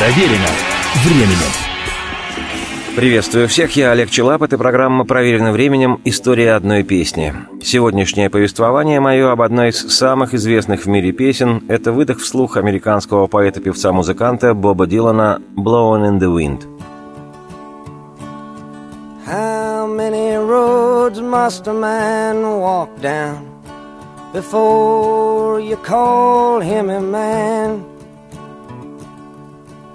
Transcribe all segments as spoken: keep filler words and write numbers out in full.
Проверено временем. Приветствую всех, я Олег Челап, это программа «Проверено временем. История одной песни». Сегодняшнее повествование мое об одной из самых известных в мире песен. Это выдох вслух американского поэта-певца-музыканта Боба Дилана «Blowin' in the Wind». How many roads must a man walk down before you call him a man?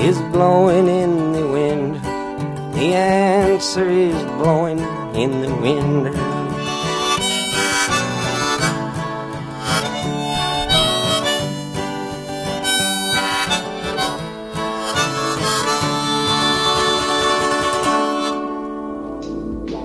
is blowing in the wind. The answer is blowing in the wind.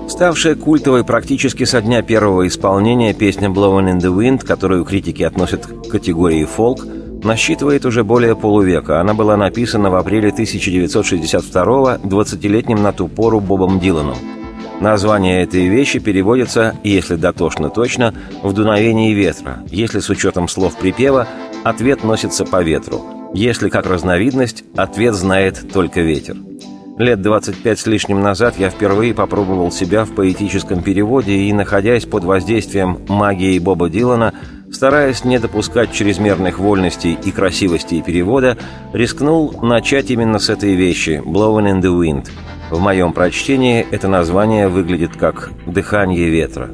Ставшая культовой практически со дня первого исполнения, песня «Blowin' in the Wind», которую критики относят к категории «фолк», насчитывает уже более полувека. Она была написана в апреле тысяча девятьсот шестьдесят второго двадцатилетним на ту пору Бобом Диланом. Название этой вещи переводится, если дотошно точно, в «Дуновении ветра», если с учетом слов припева «ответ носится по ветру», если как разновидность «ответ знает только ветер». Лет двадцать пять с лишним назад я впервые попробовал себя в поэтическом переводе и, находясь под воздействием магии Боба Дилана, стараясь не допускать чрезмерных вольностей и красивостей перевода, рискнул начать именно с этой вещи «Blowin' in the Wind». В моем прочтении это название выглядит как «Дыхание ветра».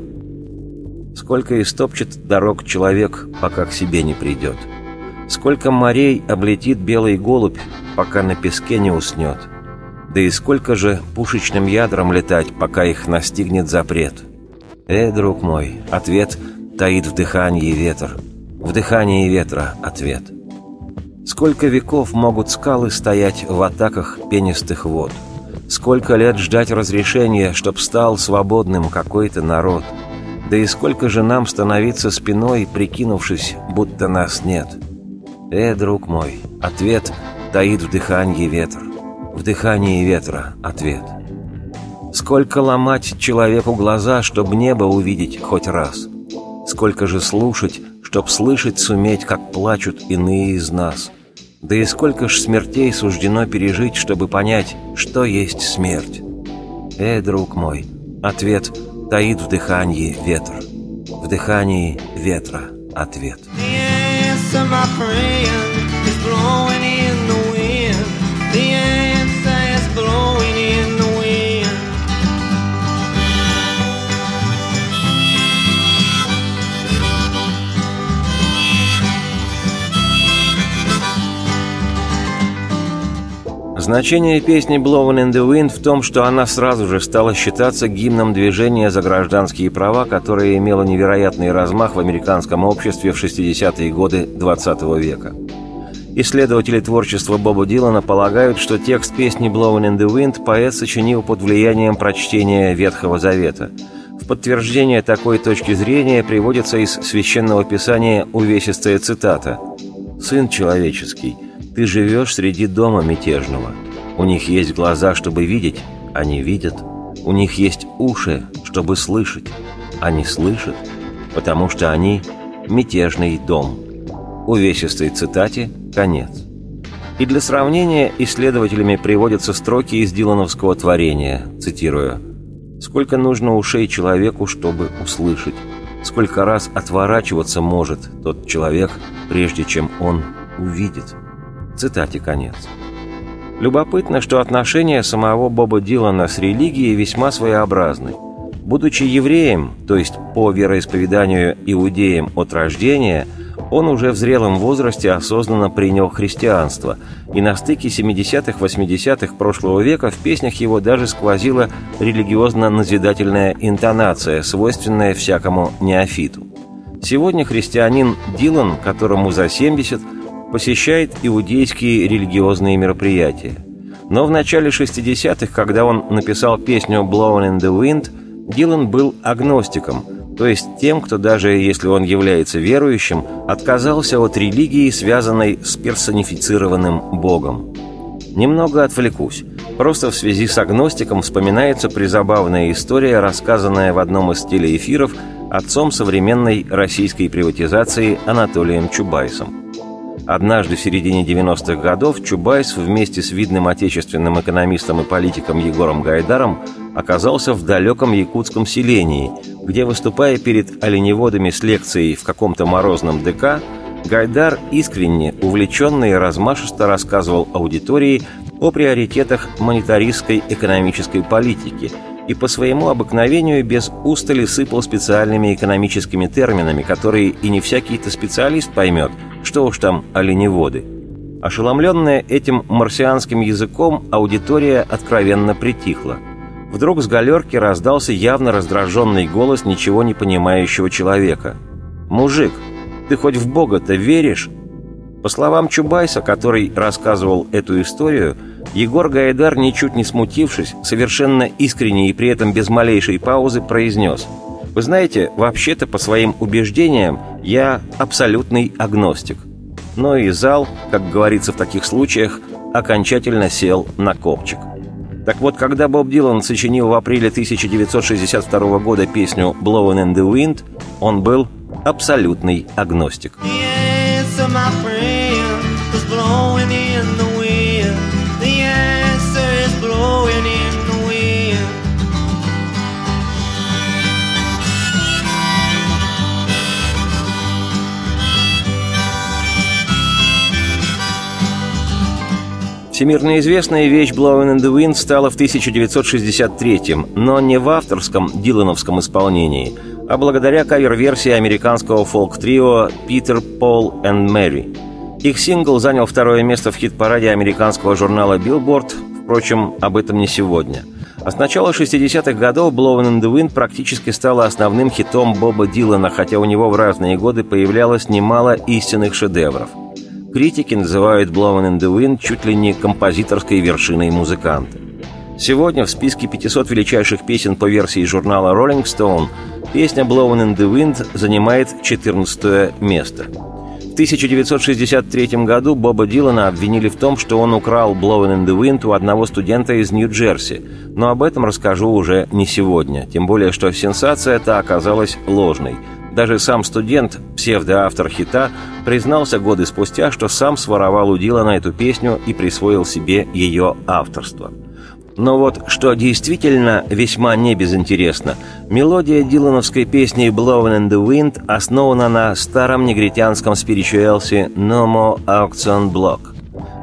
Сколько истопчет дорог человек, пока к себе не придет. Сколько морей облетит белый голубь, пока на песке не уснет. Да и сколько же пушечным ядрам летать, пока их настигнет запрет? Э, друг мой, ответ таит в дыхании ветер. В дыхании ветра ответ. Сколько веков могут скалы стоять в атаках пенистых вод? Сколько лет ждать разрешения, чтоб стал свободным какой-то народ? Да и сколько же нам становиться спиной, прикинувшись, будто нас нет? Э, друг мой, ответ таит в дыхании ветер. В дыхании ветра ответ. Сколько ломать человеку глаза, чтоб небо увидеть хоть раз? Сколько же слушать, чтоб слышать суметь, как плачут иные из нас? Да и сколько ж смертей суждено пережить, чтобы понять, что есть смерть? Э, друг мой, ответ таит в дыхании ветра. В дыхании ветра ответ. Значение песни «Blowin' in the Wind» в том, что она сразу же стала считаться гимном движения за гражданские права, которое имело невероятный размах в американском обществе в шестидесятые годы двадцатого века. Исследователи творчества Боба Дилана полагают, что текст песни «Blowin' in the Wind» поэт сочинил под влиянием прочтения Ветхого Завета. В подтверждение такой точки зрения приводится из Священного Писания увесистая цитата: «Сын человеческий, ты живешь среди дома мятежного. У них есть глаза, чтобы видеть, они видят. У них есть уши, чтобы слышать, они слышат, потому что они мятежный дом». Увесистой цитате конец. И для сравнения исследователями приводятся строки из дилановского творения, цитирую: «Сколько нужно ушей человеку, чтобы услышать? Сколько раз отворачиваться может тот человек, прежде чем он увидит?» Цитате конец. Любопытно, что отношения самого Боба Дилана с религией весьма своеобразны. Будучи евреем, то есть по вероисповеданию иудеем от рождения, он уже в зрелом возрасте осознанно принял христианство, и на стыке семидесятых-восьмидесятых прошлого века в песнях его даже сквозила религиозно-назидательная интонация, свойственная всякому неофиту. Сегодня христианин Дилан, которому за семьдесят, посещает иудейские религиозные мероприятия. Но в начале шестидесятых, когда он написал песню «Blowin' in the Wind», Дилан был агностиком, то есть тем, кто, даже если он является верующим, отказался от религии, связанной с персонифицированным Богом. Немного отвлекусь. Просто в связи с агностиком вспоминается призабавная история, рассказанная в одном из телеэфиров отцом современной российской приватизации Анатолием Чубайсом. Однажды в середине девяностых годов Чубайс вместе с видным отечественным экономистом и политиком Егором Гайдаром оказался в далеком якутском селении, где, выступая перед оленеводами с лекцией в каком-то морозном ДК, Гайдар искренне, увлеченно и размашисто рассказывал аудитории о приоритетах монетаристской экономической политики и по своему обыкновению без устали сыпал специальными экономическими терминами, которые и не всякий-то специалист поймет, что уж там оленеводы. Ошеломленная этим марсианским языком, аудитория откровенно притихла. Вдруг с галерки раздался явно раздраженный голос ничего не понимающего человека: «Мужик, ты хоть в Бога-то веришь?» По словам Чубайса, который рассказывал эту историю, Егор Гайдар, ничуть не смутившись, совершенно искренне и при этом без малейшей паузы произнес: «Вы знаете, вообще-то по своим убеждениям я абсолютный агностик». Но и зал, как говорится в таких случаях, окончательно сел на копчик. Так вот, когда Боб Дилан сочинил в апреле тысяча девятьсот шестьдесят второго года песню «Blowin' in the Wind», он был абсолютный агностик. Всемирно известная вещь «Blowin' in the Wind» стала в тысяча девятьсот шестьдесят третьем, но не в авторском дилановском исполнении, а благодаря кавер-версии американского фолк-трио «Peter, Paul and Mary». Их сингл занял второе место в хит-параде американского журнала Billboard, впрочем, об этом не сегодня. А с начала шестидесятых годов «Blowin' in the Wind» практически стала основным хитом Боба Дилана, хотя у него в разные годы появлялось немало истинных шедевров. Критики называют «Blowin' in the Wind» чуть ли не композиторской вершиной музыканта. Сегодня в списке пятисот величайших песен по версии журнала Rolling Stone песня «Blowin' in the Wind» занимает четырнадцатое место. В тысяча девятьсот шестьдесят третьем году Боба Дилана обвинили в том, что он украл «Blowin' in the Wind» у одного студента из Нью-Джерси, но об этом расскажу уже не сегодня, тем более что сенсация эта оказалась ложной. Даже сам студент, псевдоавтор хита, признался годы спустя, что сам своровал у Дилана эту песню и присвоил себе ее авторство. Но вот что действительно весьма небезынтересно. Мелодия дилановской песни «Blowin' in the Wind» основана на старом негритянском спиричуэлсе «No More Auction Block».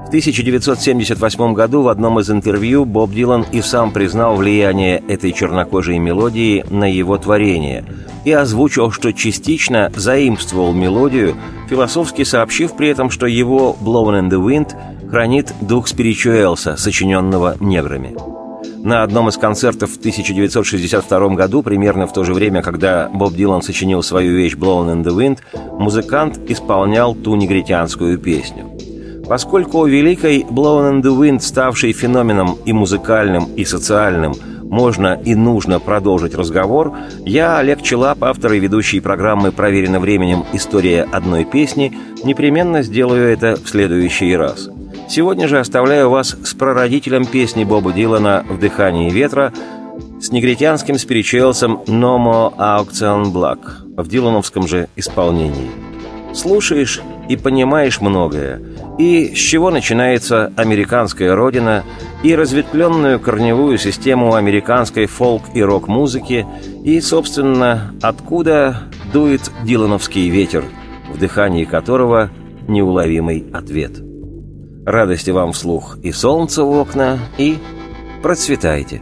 В тысяча девятьсот семьдесят восьмом году в одном из интервью Боб Дилан и сам признал влияние этой чернокожей мелодии на его творение и озвучил, что частично заимствовал мелодию, философски сообщив при этом, что его «Blowin' in the Wind» хранит дух спиричуэлса, сочиненного неграми. На одном из концертов в тысяча девятьсот шестьдесят втором году, примерно в то же время, когда Боб Дилан сочинил свою вещь «Blowin' in the Wind», музыкант исполнял ту негритянскую песню. Поскольку у великой «Blowin' in the Wind», ставшей феноменом и музыкальным, и социальным, можно и нужно продолжить разговор, я, Олег Челап, автор и ведущий программы «Проверено временем. История одной песни», непременно сделаю это в следующий раз. Сегодня же оставляю вас с прародителем песни Боба Дилана «В дыхании ветра», с негритянским спиричуэлсом «No More Auction Block» в дилановском же исполнении. Слушаешь и понимаешь многое, и с чего начинается американская родина, и разветвленную корневую систему американской фолк- и рок-музыки, и, собственно, откуда дует дилановский ветер, в дыхании которого неуловимый ответ. Радости вам вслух и солнца в окна, и процветайте!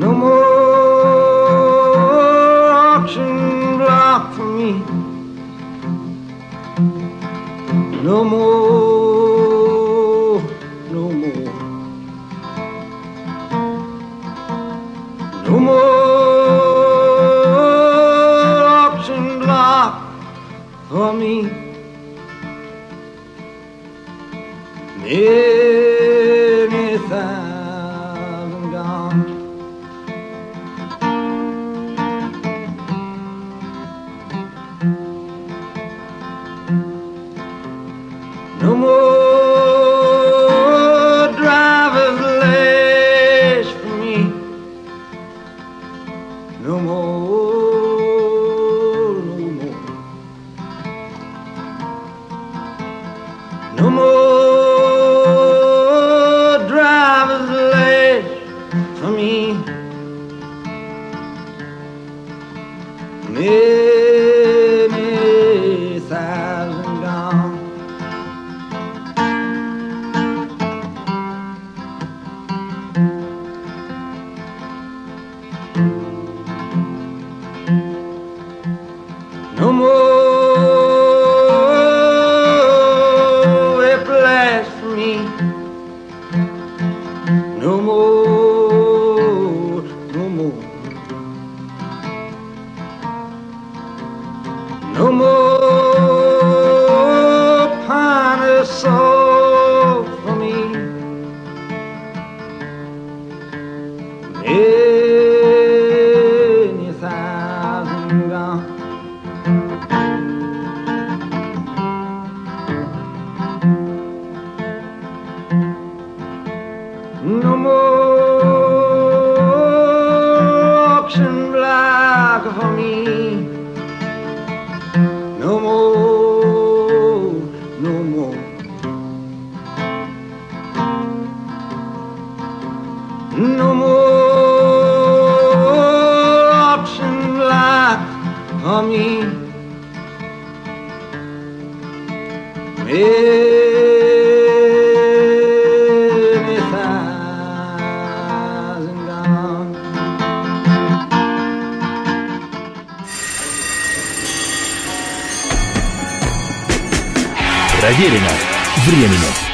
No more, no more, no more auction block for me. Many thousand gone. No more driver's lash for me. No more, no more. No more driver's lash for me. Many thousand dollars. No more whiplash for me. No more, no more. No more pine soul for me. Many thousand gone. No more auction block for me. No more, no more. No more auction block for me. Hey. Проверено временем.